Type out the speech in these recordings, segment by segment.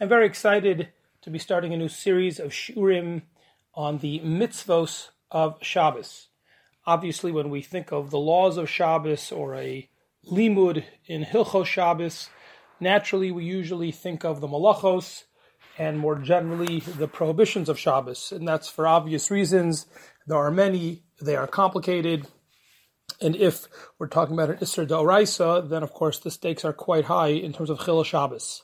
I'm very excited to be starting a new series of shurim on the mitzvos of Shabbos. Obviously, when we think of the laws of Shabbos or a limud in Hilchos Shabbos, naturally we usually think of the malachos and more generally the prohibitions of Shabbos. And that's for obvious reasons. There are many, they are complicated. And if we're talking about an Isser D'Oraisa, then of course the stakes are quite high in terms of Chilul Shabbos.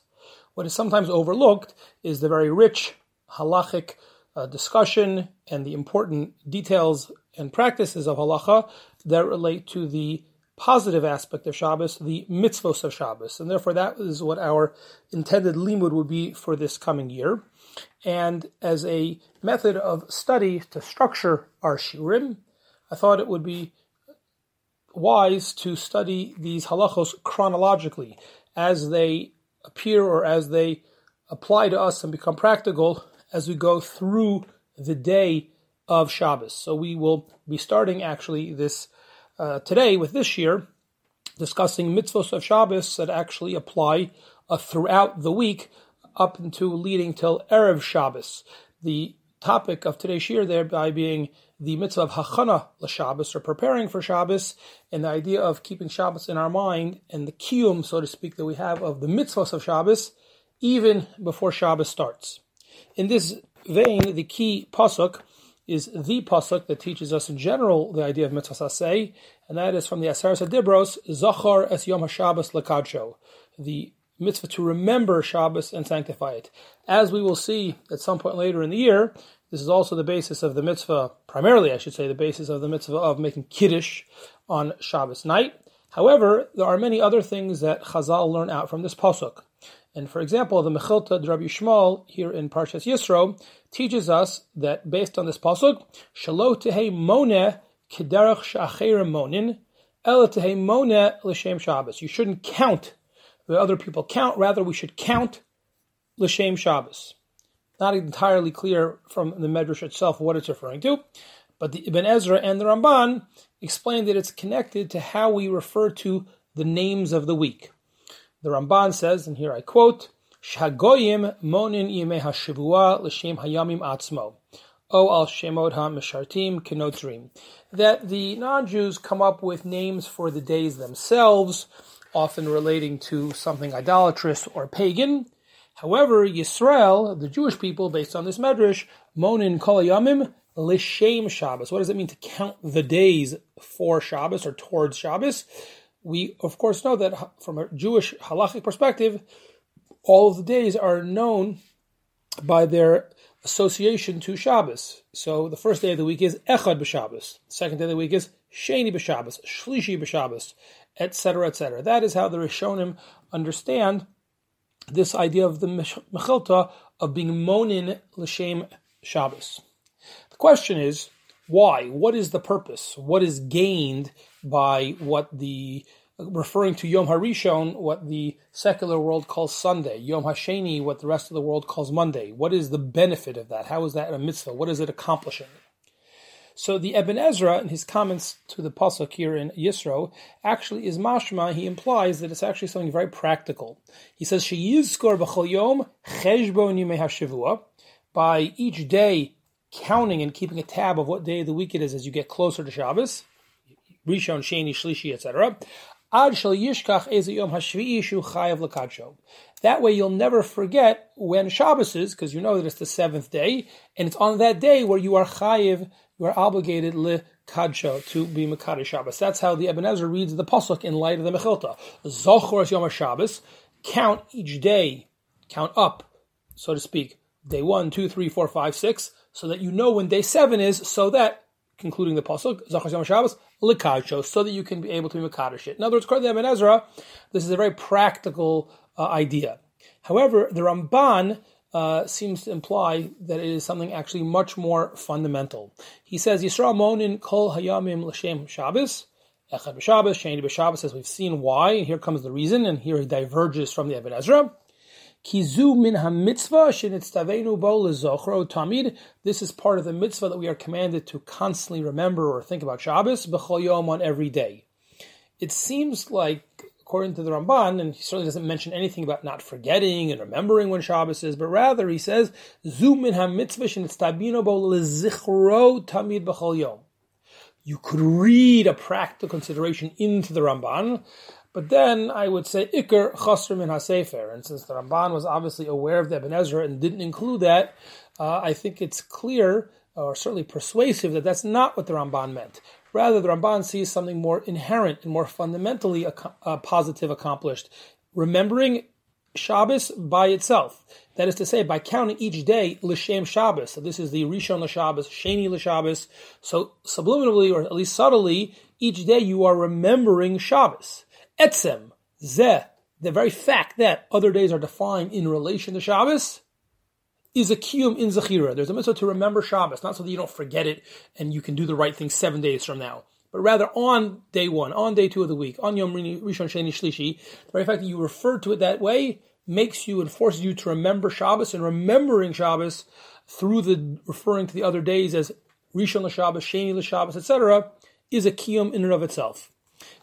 What is sometimes overlooked is the very rich halachic discussion and the important details and practices of halacha that relate to the positive aspect of Shabbos, the mitzvos of Shabbos. And therefore that is what our intended limud would be for this coming year. And as a method of study to structure our shirim, I thought it would be wise to study these halachos chronologically as they appear or as they apply to us and become practical as we go through the day of Shabbos. So we will be starting actually this today with this year, discussing mitzvos of Shabbos that actually apply throughout the week up into leading till Erev Shabbos. The topic of today's year thereby being the mitzvah of hachana l'Shabbos, or preparing for Shabbos, and the idea of keeping Shabbos in our mind, and the kiyum, so to speak, that we have of the mitzvahs of Shabbos, even before Shabbos starts. In this vein, the key pasuk is the pasuk that teaches us in general the idea of mitzvahs aseh, and that is from the Aseres HaDibros, Zachar es Yom HaShabbos l'kadsho, the mitzvah to remember Shabbos and sanctify it. As we will see at some point later in the year, this is also the basis of the mitzvah, primarily I should say, the basis of the mitzvah of making kiddush on Shabbos night. However, there are many other things that Chazal learn out from this pasuk. And for example, the Mechilta Rabbi Yishmael here in Parshas Yisro teaches us that based on this pasuk, Shelo tehei moneh kederach she'acherim monin, ela tehei moneh l'shem Shabbos. You shouldn't count the other people count, rather we should count l'shem Shabbos. Not entirely clear from the Medrash itself what it's referring to, but the Ibn Ezra and the Ramban explain that it's connected to how we refer to the names of the week. The Ramban says, and here I quote, "Shagoyim monin yimei hashavua l'shem hayamim atzmo, o al shemot ha-mishartim k'notrim." That the non-Jews come up with names for the days themselves, often relating to something idolatrous or pagan. However, Yisrael, the Jewish people, based on this medrash, monin kol hayamim l'shem Shabbos. What does it mean to count the days for Shabbos or towards Shabbos? We, of course, know that from a Jewish halachic perspective, all of the days are known by their association to Shabbos. So the first day of the week is Echad b'Shabbos. The second day of the week is Sheni b'Shabbos, Shlishi b'Shabbos, etc., etc. That is how the Rishonim understand this idea of the Mechilta of being monin l'shem Shabbos. The question is, why? What is the purpose? What is gained by what the, referring to Yom HaRishon, what the secular world calls Sunday, Yom HaSheni, what the rest of the world calls Monday? What is the benefit of that? How is that a mitzvah? What is it accomplishing? So the Ibn Ezra, in his comments to the pasuk here in Yisro, actually is mashma. He implies that it's actually something very practical. He says, "Sheyizkor b'chol yom cheshbon yimei hashavua." By each day counting and keeping a tab of what day of the week it is as you get closer to Shabbos, Rishon, Sheni, Shlishi, etc. Ad shel yishkach ez yom hashvi'i shu chayav l'kadsho. That way you'll never forget when Shabbos is, because you know that it's the seventh day, and it's on that day where you are chayav. You are obligated l'kadsho to be Mekadesh Shabbos. That's how the Ibn Ezra reads the pasuk in light of the Mechilta. Zochor es Yom HaShabbos. Count each day, count up, so to speak, day 1, 2, 3, 4, 5, 6, so that you know when day 7 is, so that, concluding the pasuk, Zochor es Yom HaShabbos, l'kadsho, so that you can be able to be Mekadesh it. In other words, according to the Ibn Ezra, this is a very practical idea. However, the Ramban seems to imply that it is something actually much more fundamental. He says, Yisrael monin kol hayamim l'shem Shabbos, Echad b'Shabbos, Sheni b'Shabbos, as we've seen why, and here comes the reason, and here he diverges from the Ibn Ezra. Kizu min ha-mitzvah shenitztaveinu bo l'zochro tamid. This is part of the mitzvah that we are commanded to constantly remember or think about Shabbos, b'chol yom, on every day. It seems like according to the Ramban, and he certainly doesn't mention anything about not forgetting and remembering when Shabbos is, but rather he says, Zum min ha-mitzvah shenitztabino bo lezichro tamid b'chol yom. You could read a practical consideration into the Ramban, but then I would say, Iker chasr min ha-sefer. And since the Ramban was obviously aware of the Ibn Ezra and didn't include that, I think it's clear, or certainly persuasive, that that's not what the Ramban meant. Rather, the Ramban sees something more inherent and more fundamentally positive accomplished. Remembering Shabbos by itself. That is to say, by counting each day, L'Shem Shabbos. So this is the Rishon L'Shabbos, Sheni L'Shabbos. So subliminally, or at least subtly, each day you are remembering Shabbos. Etzem, Zeh, the very fact that other days are defined in relation to Shabbos, is a kiyum in Zechira. There's a mitzvah to remember Shabbos, not so that you don't forget it and you can do the right thing 7 days from now, but rather on day one, on day two of the week, on Yom Rishon, Sheni, Shlishi, the very fact that you refer to it that way makes you and forces you to remember Shabbos, and remembering Shabbos through the referring to the other days as Rishon l'Shabbos, Sheni l'Shabbos, etc., is a kiyum in and of itself.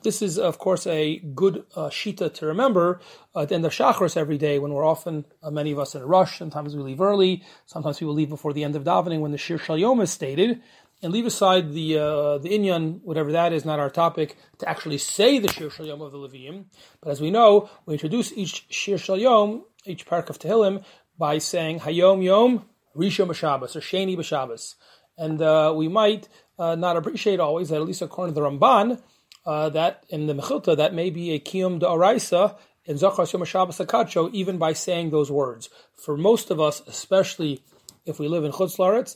This is, of course, a good shita to remember at the end of Shacharis every day, when we're often, many of us, in a rush. Sometimes we leave early. Sometimes people leave before the end of davening when the Shir Shalyom is stated. And leave aside the inyan, whatever that is, not our topic, to actually say the Shir Shalyom of the Levim. But as we know, we introduce each Shir Shalyom, each parak of Tehillim, by saying Hayom Yom Rishon B'Shabbos or Sheni B'Shabbos. And we might not appreciate always that, at least according to the Ramban, that in the Mechilta, that may be a kiyum d'oraisa in Zochar Yom Shabbos Akacho, even by saying those words. For most of us, especially if we live in Chutz La'aretz,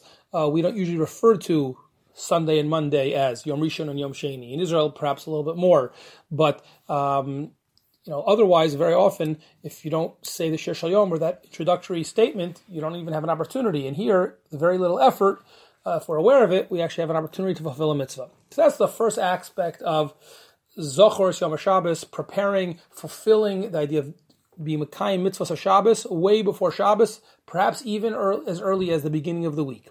we don't usually refer to Sunday and Monday as Yom Rishon and Yom Sheni. In Israel, perhaps a little bit more, but otherwise, very often, if you don't say the Shir Shalyom or that introductory statement, you don't even have an opportunity. And here, the very little effort. If we're aware of it, we actually have an opportunity to fulfill a mitzvah. So that's the first aspect of Zochor Yom Shabbos, preparing, fulfilling the idea of being Mekayim mitzvahs of Shabbos way before Shabbos, perhaps even as early as the beginning of the week.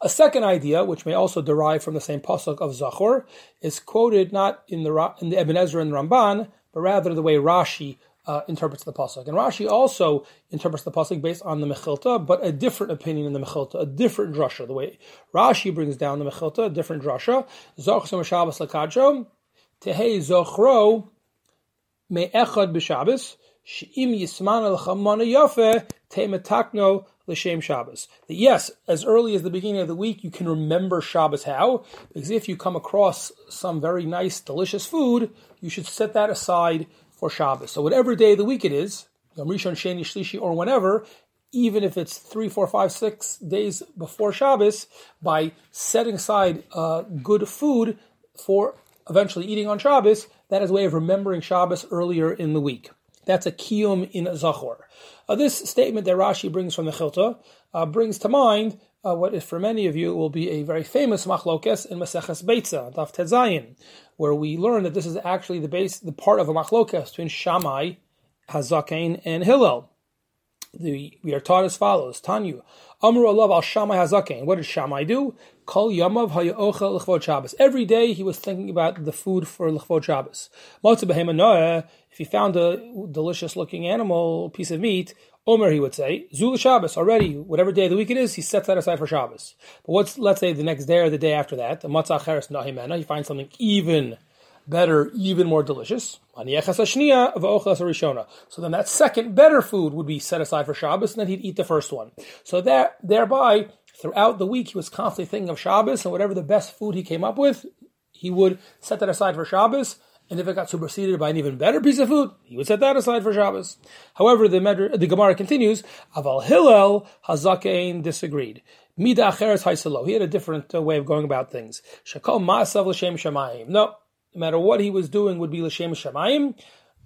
A second idea, which may also derive from the same pasuk of Zochor, is quoted not in the Ibn Ezra and Ramban, but rather the way Rashi interprets the pasuk. And Rashi also interprets the pasuk based on the Mechilta, but a different opinion in the Mechilta, a different drasha. The way Rashi brings down the Mechilta, a different drasha. Zochar Yom Shabbos lakacho, tehei zochro me'echad b'Shabbos, she'im yisman l'chamana yafeh, te'metakno l'shem Shabbos. That yes, as early as the beginning of the week, you can remember Shabbos. How? Because if you come across some very nice, delicious food, you should set that aside for Shabbos. So whatever day of the week it is, Yom Rishon, Sheni, Shlishi, or whenever, even if it's 3, 4, 5, 6 days before Shabbos, by setting aside good food for eventually eating on Shabbos, that is a way of remembering Shabbos earlier in the week. That's a kiyum in Zochor. This statement that Rashi brings from the Chilta brings to mind what is for many of you will be a very famous machlokes in Maseches Beitza, Daf Tet Zayin, where we learn that this is actually the part of a machlokes between Shammai, Hazaken, and Hillel. We are taught as follows: Tanu, Amru Olav al Shammai Hazaken. What did Shammai do? Kol Yamav hayochel l'chvod Shabbos. Every day he was thinking about the food for l'chvod Shabbos. Motze behem noah. If he found a delicious-looking animal, piece of meat, Omer, he would say, Zul Shabbos, already, whatever day of the week it is, he sets that aside for Shabbos. But let's say the next day or the day after that, the Matzah Cheres Nahimena, he finds something even better, even more delicious. So then that second better food would be set aside for Shabbos, and then he'd eat the first one. So that thereby, throughout the week, he was constantly thinking of Shabbos, and whatever the best food he came up with, he would set that aside for Shabbos. And if it got superseded by an even better piece of food, he would set that aside for Shabbos. However, the Gemara continues, Aval Hillel Hazakein disagreed. Mida Acheres Haiselo. He had a different way of going about things. Shekol Ma'asav L'Shem Shamayim. No, no matter what he was doing would be L'Shem Shamayim.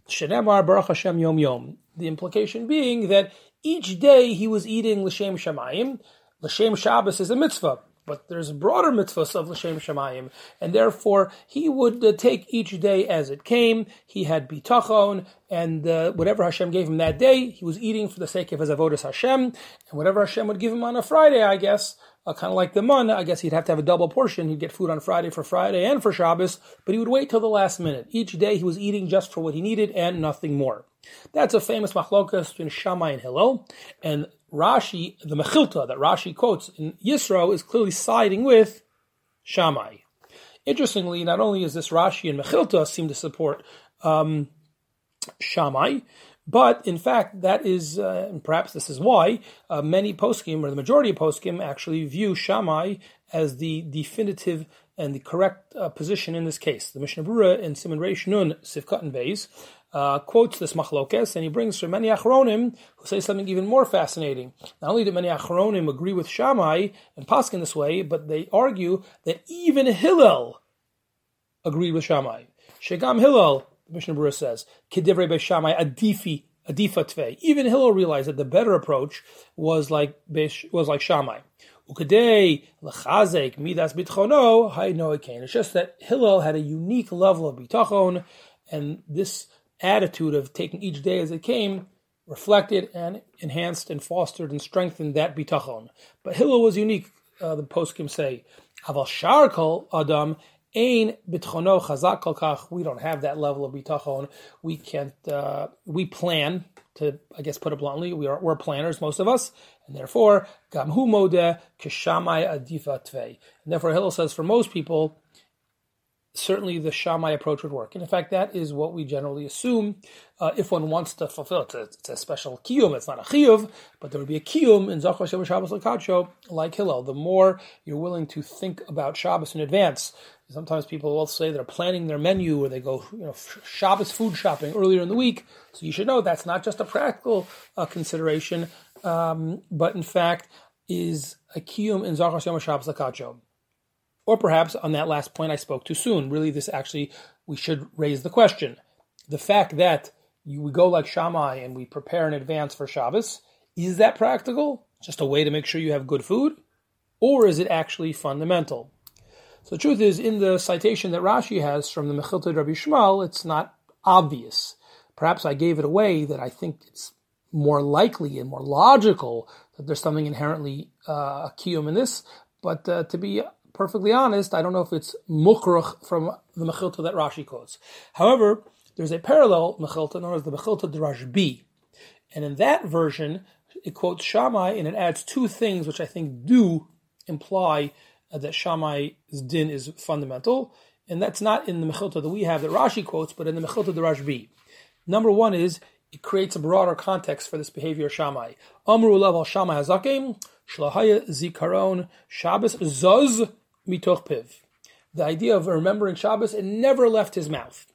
Shenemar Baruch Hashem Yom Yom. The implication being that each day he was eating L'Shem Shamayim. L'Shem Shabbos is a mitzvah. But there's broader mitzvahs of l'shem shamayim, and therefore he would take each day as it came. He had bitachon, and whatever Hashem gave him that day, he was eating for the sake of his avodas Hashem, and whatever Hashem would give him on a Friday, I guess, kind of like the manna, I guess he'd have to have a double portion. He'd get food on Friday and for Shabbos, but he would wait till the last minute. Each day he was eating just for what he needed and nothing more. That's a famous machlokas between Shammai and Hillel, and Rashi, the Mechilta that Rashi quotes in Yisro, is clearly siding with Shammai. Interestingly, not only is this Rashi and Mechilta seem to support Shammai, but in fact, that is, and perhaps this is why, many poskim, or the majority of poskim, actually view Shammai as the definitive and the correct position in this case. The Mishnah Berurah in Siman Reish Nun, Sivkat and Beis, quotes this machlokes, and he brings from many achronim who say something even more fascinating. Not only do many achronim agree with Shammai and paskin this way, but they argue that even Hillel agreed with Shammai. Shegam Hillel, the Mishnah Berurah says, Kedivrei Beis Shammai adifi adifa tvei. Even Hillel realized that the better approach was like Shammai. Ukadei lechazek midas bitchono haynoikain. It's just that Hillel had a unique level of bitachon, and this attitude of taking each day as it came reflected and enhanced and fostered and strengthened that bitachon. But Hillel was unique, the poskim say. Aval sharkal adam ein bitchono chazak kol kach. We don't have that level of bitachon. We can't. We plan to, I guess, put it bluntly. We're planners, most of us, and therefore gamhu modeh kishamai adifa tvei. And therefore Hillel says for most people, certainly the Shammai approach would work. And in fact, that is what we generally assume if one wants to fulfill it. It's a special kiyum, it's not a chiyuv, but there would be a kiyum in Zochar Shem Shabbos Lakacho, like Hillel. The more you're willing to think about Shabbos in advance, sometimes people will say they're planning their menu or they go Shabbos food shopping earlier in the week. So you should know that's not just a practical consideration, but in fact is a kiyum in Zochar Shem Shabbos Lakacho. Or perhaps on that last point I spoke too soon. Really, this actually, we should raise the question. The fact that we go like Shammai and we prepare in advance for Shabbos, is that practical? Just a way to make sure you have good food? Or is it actually fundamental? So the truth is, in the citation that Rashi has from the Mechilta Rabbi Shmuel, it's not obvious. Perhaps I gave it away that I think it's more likely and more logical that there's something inherently a kiyum in this, but to be perfectly honest, I don't know if it's mukruch from the Mechilta that Rashi quotes. However, there's a parallel Mechilta known as the Mechilta Drashbi. And in that version, it quotes Shammai and it adds two things which I think do imply that Shammai's din is fundamental. And that's not in the Mechilta that we have that Rashi quotes, but in the Mechilta Drashbi. Number one is, it creates a broader context for this behavior of Shammai. Amru level Shammai hazakim, shlahaya zikaron, Shabbos zuz, mitoch piv. The idea of remembering Shabbos, it never left his mouth.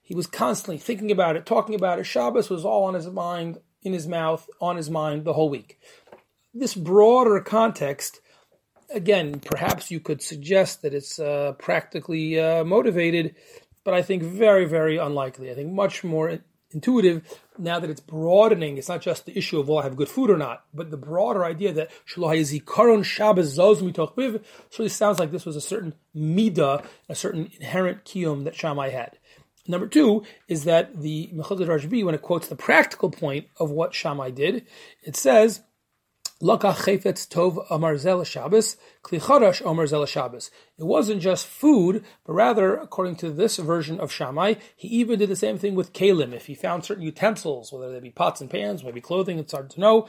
He was constantly thinking about it, talking about it. Shabbos was all on his mind, in his mouth, on his mind the whole week. This broader context, again, perhaps you could suggest that it's practically motivated, but I think very, very unlikely. I think much more intuitive now that it's broadening. It's not just the issue of will I have good food or not, but the broader idea that Shalahayzikaron Shabbos Zoz Mitoch Biv certainly sounds like this was a certain midah, a certain inherent kiyum that Shammai had. Number two is that the Mechilta Drashbi, when it quotes the practical point of what Shammai did, it says, Lakach Chefetz Tov Amar Zela Shabbos, Kli Chadash Amar Zela Shabbos. It wasn't just food, but rather, according to this version of Shammai, he even did the same thing with kelim. If he found certain utensils, whether they be pots and pans, maybe clothing, it's hard to know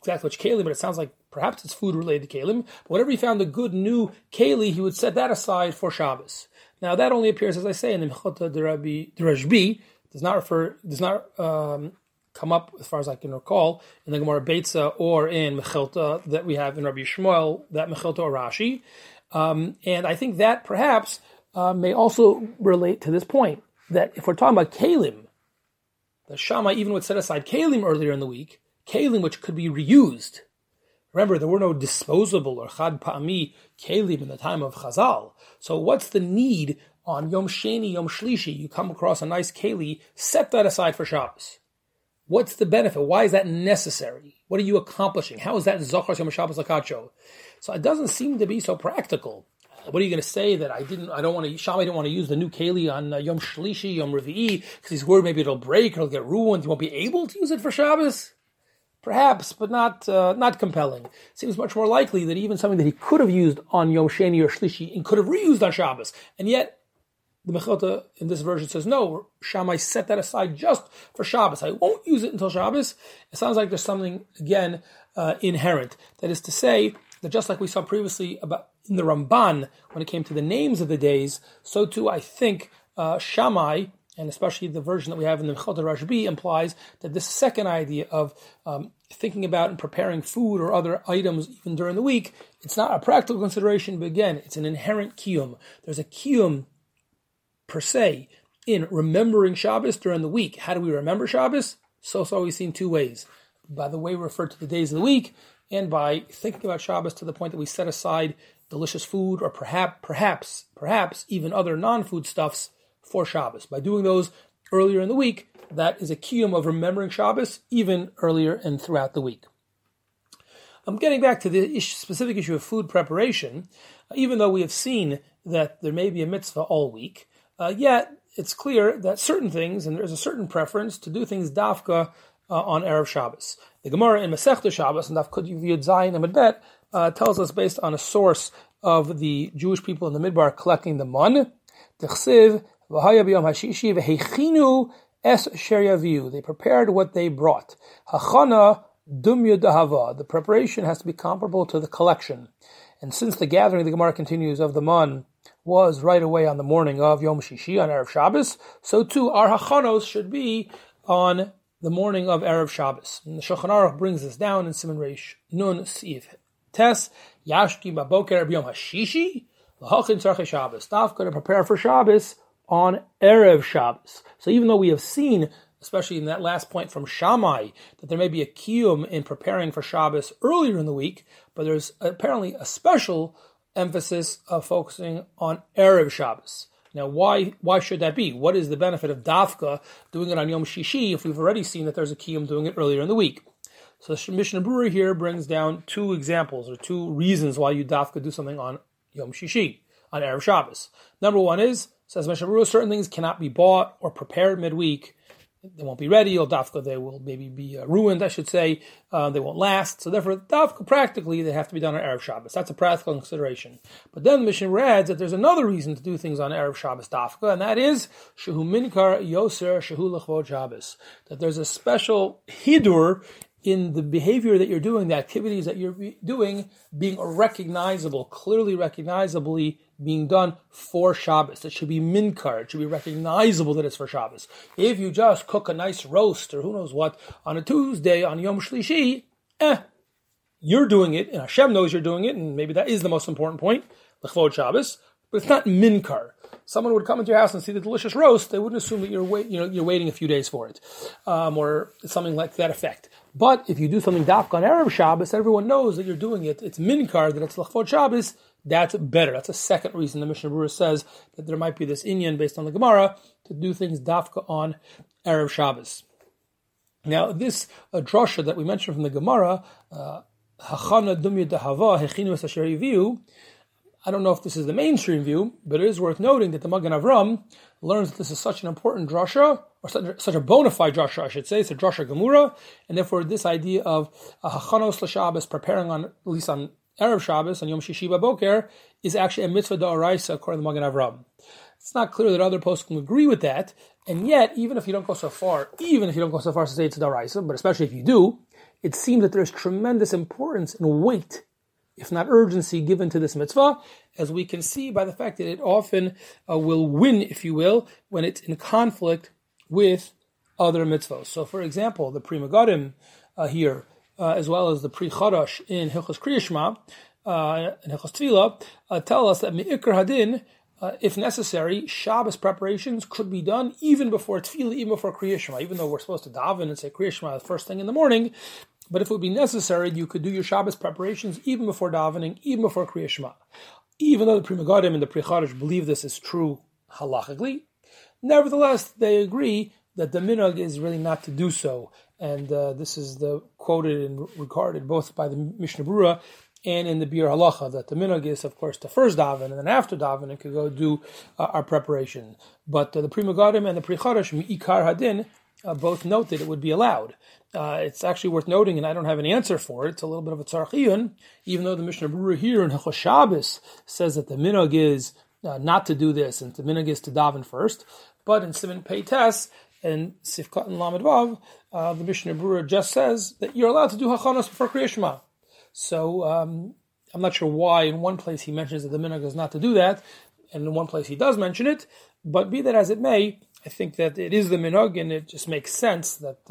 exactly which kelim, but it sounds like perhaps it's food-related kelim. But whatever he found a good new keli, he would set that aside for Shabbos. Now, that only appears, as I say, in the Mechilta Drashbi, does not come up, as far as I can recall, in the Gemara Beitza or in Mechilta that we have in Rabbi Shmuel, that Mechilta or Rashi. And I think that perhaps may also relate to this point, that if we're talking about kelim, the Shammai even would set aside kelim earlier in the week, kelim which could be reused. Remember, there were no disposable or chad pa'ami kelim in the time of Chazal. So what's the need on Yom Sheni, Yom Shlishi, you come across a nice keli, set that aside for Shabbos. What's the benefit? Why is that necessary? What are you accomplishing? How is that Zochar Yom Shabbos Lakacho? So it doesn't seem to be so practical. What are you going to say that I didn't want to use the new keli on Yom Shlishi, Yom Revi'i, because he's worried maybe it'll break, it'll get ruined, you won't be able to use it for Shabbos? Perhaps, but not compelling. Seems much more likely that even something that he could have used on Yom Sheni or Shlishi and could have reused on Shabbos, and yet the Mechilta in this version says, no, Shammai set that aside just for Shabbos. I won't use it until Shabbos. It sounds like there's something, again, inherent. That is to say, that just like we saw previously about in the Ramban, when it came to the names of the days, so too I think Shammai, and especially the version that we have in the Mechilta Rashbi, implies that this second idea of thinking about and preparing food or other items even during the week, it's not a practical consideration, but again, it's an inherent kiyum. There's a kiyum per se in remembering Shabbos during the week. How do we remember Shabbos? So it's always seen two ways. By the way we refer to the days of the week, and by thinking about Shabbos to the point that we set aside delicious food or perhaps even other non-food stuffs for Shabbos. By doing those earlier in the week, that is a kiyum of remembering Shabbos even earlier and throughout the week. I'm getting back to the specific issue of food preparation. Even though we have seen that there may be a mitzvah all week, yet it's clear that certain things, and there's a certain preference to do things dafka on Erev Shabbos. The Gemara in Masechta Shabbos, and Daf Kuf Yud Zayin Amud Bet, tells us based on a source of the Jewish people in the Midbar collecting the mun, T'chsiv v'haya b'yom hashishi v'heichinu es asher yaviu. They prepared what they brought. Hachana dumya dahava. The preparation has to be comparable to the collection. And since the gathering, the Gemara continues, of the mun was right away on the morning of Yom Shishi on Erev Shabbos, so too our hachanos should be on the morning of Erev Shabbos. And the Shulchan Aruch brings this down in Siman Reish Nun Siv Tes, Yashkim Baboker B'yom Hashishi, L'hachin Tzarchei Shabbos. Daf going to prepare for Shabbos on Erev Shabbos. So even though we have seen, especially in that last point from Shammai, that there may be a kiyum in preparing for Shabbos earlier in the week, but there's apparently a special emphasis of focusing on Erev Shabbos. Now, why should that be? What is the benefit of dafka doing it on Yom Shishi if we've already seen that there's a kiyum doing it earlier in the week? So the Mishnah Brewer here brings down two examples or two reasons why you dafka do something on Yom Shishi, on Erev Shabbos. Number one is, says Mishnah Brewer, certain things cannot be bought or prepared midweek. They won't be ready, or dafka, they will maybe be ruined, I should say. They won't last. So therefore, dafka, practically, they have to be done on Erev Shabbos. That's a practical consideration. But then the Mishnah adds that there's another reason to do things on Erev Shabbos dafka, and that is, shehu minkar yoser shehu lechvod Shabbos. That there's a special hidur in the behavior that you're doing, the activities that you're doing, being recognizable, clearly recognizably being done for Shabbos. It should be minkar. It should be recognizable that it's for Shabbos. If you just cook a nice roast or who knows what on a Tuesday, on Yom Shlishi, you're doing it, and Hashem knows you're doing it, and maybe that is the most important point, l'chvod Shabbos, but it's not minkar. Someone would come into your house and see the delicious roast, they wouldn't assume that you're waiting a few days for it, or something like that effect. But if you do something dafka on Erev Shabbos, everyone knows that you're doing it. It's minkar, that it's l'chvod Shabbos. That's better. That's a second reason the Mishnah Berurah says that there might be this inyan based on the Gemara to do things dafka on Erev Shabbos. Now, this drasha that we mentioned from the Gemara, hachana dumya dehava hechinu es asher yaviu. I don't know if this is the mainstream view, but it is worth noting that the Magen Avram learns that this is such an important drasha, or such a bona fide drasha, I should say. It's a drasha gemura, and therefore this idea of hachanos l'Shabbos, preparing on, at least on Erev Shabbos, on Yom Shishi Baboker, is actually a mitzvah d'oraisa according to the Magen Avram. It's not clear that other posts can agree with that, and yet, even if you don't go so far to say it's d'oraisa, but especially if you do, it seems that there's tremendous importance and weight, if not urgency, given to this mitzvah, as we can see by the fact that it often will win, if you will, when it's in conflict with other mitzvahs. So, for example, the Pri Megadim here, as well as the Pri Chadash in Hilchos Kriya Shema and Hilchos Tefillah, tell us that Me'ikr Hadin, if necessary, Shabbos preparations could be done even before Tefillah, even before Kriya Shema, even though we're supposed to daven and say Kriya Shema the first thing in the morning. But if it would be necessary, you could do your Shabbos preparations even before davening, even before Kriya Shema. Even though the Pri Megadim and the Pri Chadash believe this is true halachically, nevertheless, they agree that the minhag is really not to do so, And this is the quoted and regarded both by the Mishnah Brura and in the Bir Halacha, that the minhag is, of course, to first daven, and then after davening could go do our preparation. But the Pri Megadim and the Pri Chadash, Mi'ikar Hadin, both note that it would be allowed. It's actually worth noting, and I don't have an answer for it, it's a little bit of a tzarech iyun, even though the Mishnah Brura here in Hilchos Shabbos says that the minhag is not to do this, and the minhag is to daven first. But in Siman Pei Tes, and Sifkat and Lamed Vav, the Mishnah Brura just says that you're allowed to do hachanos before Kriya Shema. So I'm not sure why in one place he mentions that the minhag is not to do that, and in one place he does mention it, but be that as it may, I think that it is the minhag, and it just makes sense that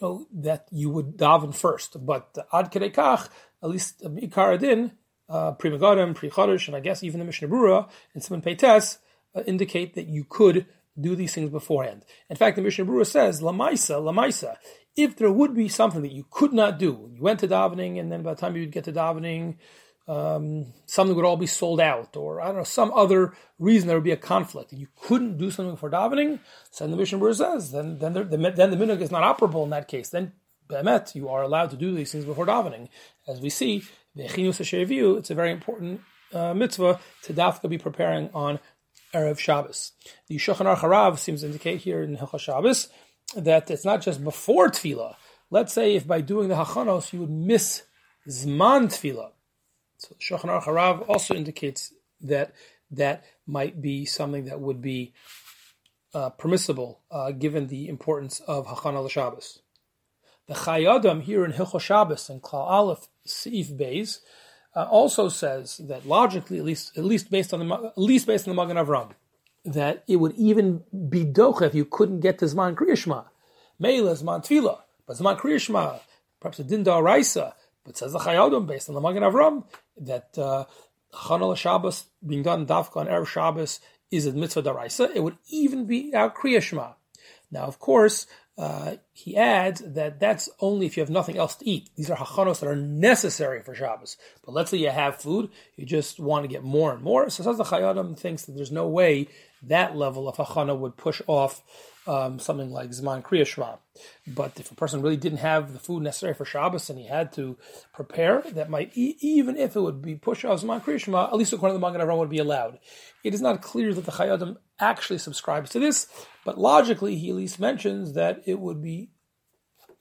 that you would daven first. But ad kedei kach, at least Ikar Adin, Pri Megadim, Pri Chodesh, and I guess even the Mishnah Brura and Siman Pei Tes indicate that you could do these things beforehand. In fact, the Mishnah Brura says, Lamaisa, if there would be something that you could not do, you went to davening, and then by the time you would get to davening, something would all be sold out, or I don't know, some other reason there would be a conflict, and you couldn't do something before davening, so then the Mishnah Brura says, then the minhag is not operable in that case. Then, be'emet, you are allowed to do these things before davening. As we see, v'echinus asher aviu, it's a very important mitzvah to dafka be preparing on Erev Shabbos. The Shulchan Aruch Harav seems to indicate here in Hilchos Shabbos that it's not just before tefillah. Let's say if by doing the hachanos you would miss zman tefillah. So the Shulchan Aruch Harav also indicates that that might be something that would be permissible given the importance of hachana l'Shabbos. The Chai Adam here in Hilchos Shabbos and Klal Aleph Seif Beis also says that logically, at least based on the Magen Avraham, that it would even be doche if you couldn't get to Zman Kriya Shema. Meila Zman Tefillah, but Zman Kriya Shema, perhaps a Din D'Oraisa, but says the Chai Adam based on the Magen Avraham that Hachana l'Shabbos being done Davka on Erev Shabbos is a mitzvah d'Oraisa. It would even be our Kriya Shema. Now, of course, he adds that that's only if you have nothing else to eat. These are hachanos that are necessary for Shabbos. But let's say you have food, you just want to get more and more. So the Chai Adam thinks that there's no way that level of hachana would push off something like Zman Kriya Shema. But if a person really didn't have the food necessary for Shabbos and he had to prepare, that might, even if it would be push off Zman Kriya Shema, at least according to the Magen Avraham, would be allowed. It is not clear that the Chai Adam actually subscribes to this, but logically he at least mentions that it would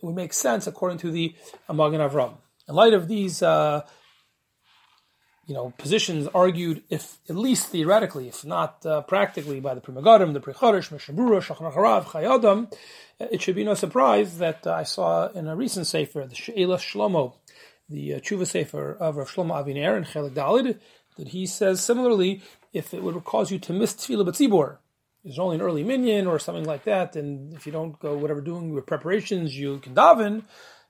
make sense according to the Magen Avraham. In light of these positions argued, if at least theoretically, if not practically, by the Pri Megadim, the Pri Chodesh, Mishnah Brura, Shulchan Aruch Harav, Chai Adam, it should be no surprise that I saw in a recent sefer, the She'elas Shlomo, the Tshuva sefer of Rav Shlomo Aviner in Chelik Dalid, that he says similarly, if it would cause you to miss Tefillah B'tzibor, there's only an early minyan or something like that, and if you don't go whatever doing your preparations, you can daven,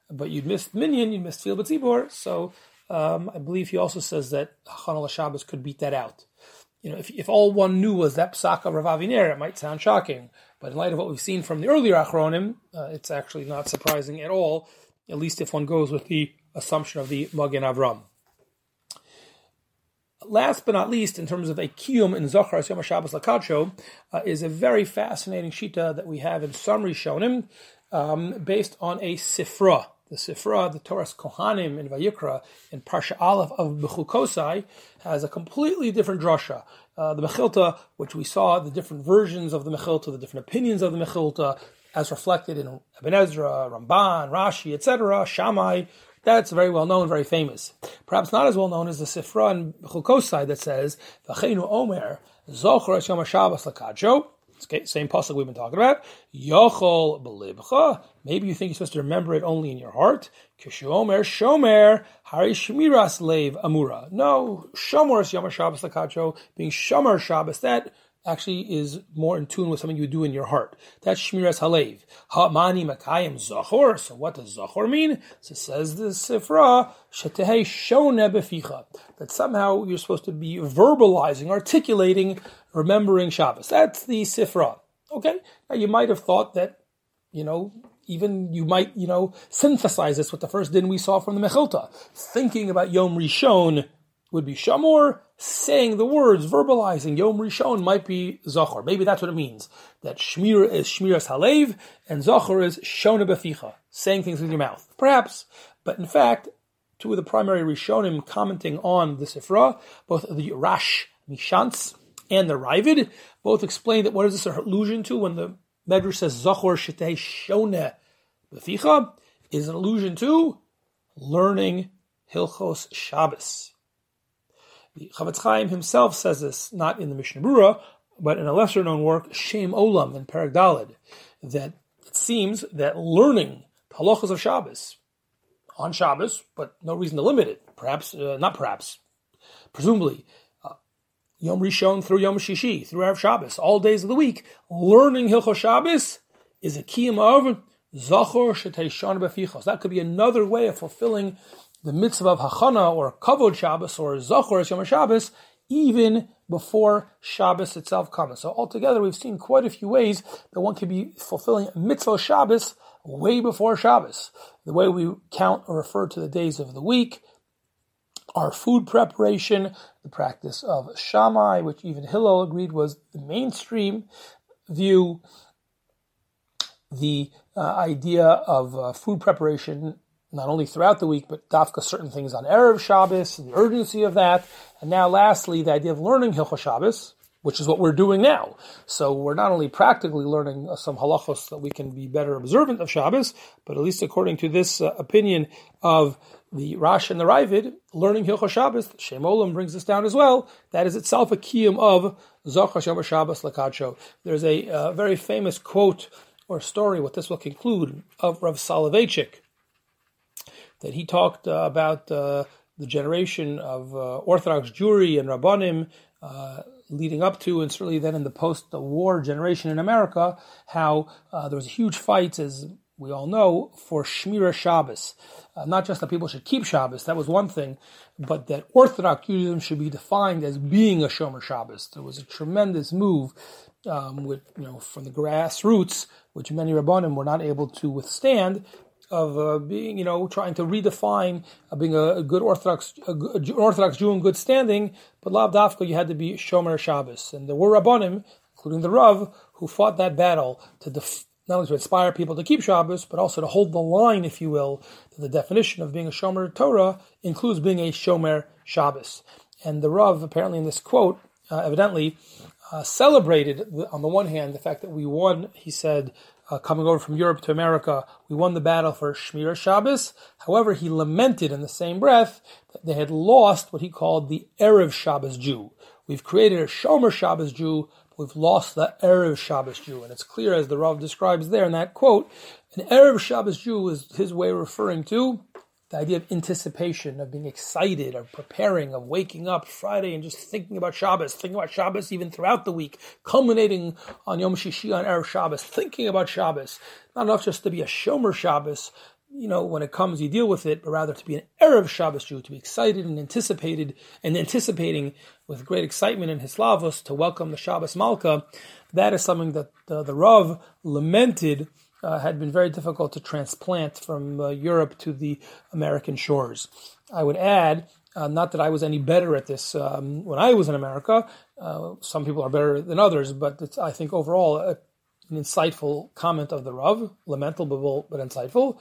but you'd miss minyan, you'd miss Tefillah B'tzibor, so I believe he also says that Hachana l'Shabbos could beat that out. If all one knew was that P'sak of Rav Aviner, it might sound shocking, but in light of what we've seen from the earlier Achronim, it's actually not surprising at all, at least if one goes with the assumption of the Magen Avraham. Last but not least, in terms of a kiyum in Zochar as Yom HaShabbos Lakadsho, is a very fascinating shita that we have in Summary Shonim, based on a sifra. The sifra, the Torah's Kohanim in Vayikra, in Parsha Aleph of Bechukosai, has a completely different drasha. The Mechilta, which we saw, the different versions of the Mechilta, the different opinions of the Mechilta, as reflected in Ibn Ezra, Ramban, Rashi, etc., Shammai, that's very well known, very famous. Perhaps not as well known as the Sifra in Bechukosai that says, V'cheinu Omer, Zochar es Yom HaShabbos Lakadsho, same pasuk we've been talking about, Yochol B'libcha, maybe you think you're supposed to remember it only in your heart, Kishu Omer, Shomer, Hari Shmiras Leiv Amura. No, Shomer es Yom HaShabbos Lakadsho, being Shomer Shabbos, that actually is more in tune with something you do in your heart. That's Shmiras Halev. Ha'mani Makayim Zochor. So what does Zochor mean? So it says the Sifra, Shetehei Shoneh Beficha. That somehow you're supposed to be verbalizing, articulating, remembering Shabbos. That's the Sifra. Okay? Now you might have thought that, synthesize this with the first din we saw from the Mechilta. Thinking about Yom Rishon would be Shamor, saying the words, verbalizing Yom Rishon might be Zachar. Maybe that's what it means. That Shmir is Shmiras Halev and Zachar is Shona Beficha, saying things with your mouth. Perhaps, but in fact, two of the primary Rishonim commenting on the Sifra, both the Rash Mishantz and the Ravid, both explain that what is this allusion to when the Medrash says Zachar Shetei Shona Beficha is an allusion to learning Hilchos Shabbos. The Chavetz Chaim himself says this, not in the Mishnah Brura, but in a lesser-known work, Shem Olam in Perek Daled, that it seems that learning halachos of Shabbos, on Shabbos, but no reason to limit it, presumably, Yom Rishon through Yom Shishi, through Erev Shabbos, all days of the week, learning Hilchos Shabbos is a kiyum of Zachor Shetei Shona Befichos. That could be another way of fulfilling the mitzvah of Hachana or Kavod Shabbos or Zachor as Yom Shabbos even before Shabbos itself comes. So altogether we've seen quite a few ways that one can be fulfilling mitzvah Shabbos way before Shabbos. The way we count or refer to the days of the week, our food preparation, the practice of Shammai, which even Hillel agreed was the mainstream view, the idea of food preparation not only throughout the week, but dafka certain things on Erev Shabbos, the urgency of that, and now lastly, the idea of learning Hilchos Shabbos, which is what we're doing now. So we're not only practically learning some halachos so that we can be better observant of Shabbos, but at least according to this opinion of the Rash and the Ravid, learning Hilchos Shabbos, Shem Olam brings this down as well, that is itself a kiyum of Zachar Yom Shabbos Lakadsho. There's a very famous quote or story, what this will conclude, of Rav Soloveitchik, that he talked about the generation of Orthodox Jewry and Rabbanim leading up to, and certainly then in the post-war generation in America, how there was a huge fight, as we all know, for Shmira Shabbos. Not just that people should keep Shabbos, that was one thing, but that Orthodox Judaism should be defined as being a Shomer Shabbos. There was a tremendous move from the grassroots, which many Rabbanim were not able to withstand, of being, trying to redefine being a good Orthodox Jew in good standing, but Lav Dafka, you had to be Shomer Shabbos. And there were Rabbanim, including the Rav, who fought that battle to not only to inspire people to keep Shabbos, but also to hold the line, if you will, that the definition of being a Shomer Torah includes being a Shomer Shabbos. And the Rav, apparently in this quote, evidently celebrated, on the one hand, the fact that we won, he said, coming over from Europe to America, we won the battle for Shmira Shabbos. However, he lamented in the same breath that they had lost what he called the Erev Shabbos Jew. We've created a Shomer Shabbos Jew, but we've lost the Erev Shabbos Jew. And it's clear, as the Rav describes there in that quote, an Erev Shabbos Jew is his way of referring to the idea of anticipation, of being excited, of preparing, of waking up Friday and just thinking about Shabbos even throughout the week, culminating on Yom Shishi on Erev Shabbos, thinking about Shabbos. Not enough just to be a Shomer Shabbos, when it comes you deal with it, but rather to be an Erev Shabbos Jew, to be excited and anticipating with great excitement in Hislavos to welcome the Shabbos Malka. That is something that the Rav lamented had been very difficult to transplant from Europe to the American shores. I would add, not that I was any better at this when I was in America. Some people are better than others, but it's, I think overall an insightful comment of the Rav, lamentable but insightful.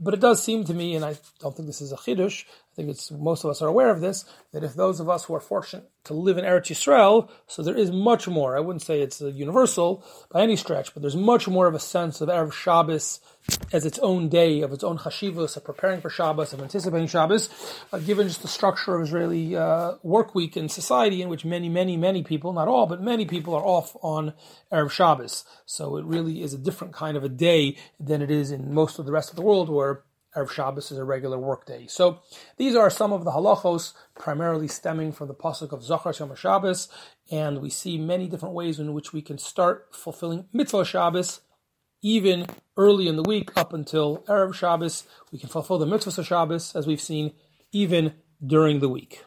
But it does seem to me, and I don't think this is a chiddush, I think it's most of us are aware of this, that if those of us who are fortunate to live in Eretz Yisrael, so there is much more, I wouldn't say it's universal by any stretch, but there's much more of a sense of Erev Shabbos as its own day, of its own chashivos, of preparing for Shabbos, of anticipating Shabbos, given just the structure of Israeli work week and society in which many people, not all, but many people are off on Erev Shabbos. So it really is a different kind of a day than it is in most of the rest of the world where Erev Shabbos is a regular work day. So these are some of the halachos, primarily stemming from the pasuk of Zachar Shomer Shabbos, and we see many different ways in which we can start fulfilling mitzvah Shabbos, even early in the week up until Erev Shabbos. We can fulfill the mitzvahs of Shabbos, as we've seen, even during the week.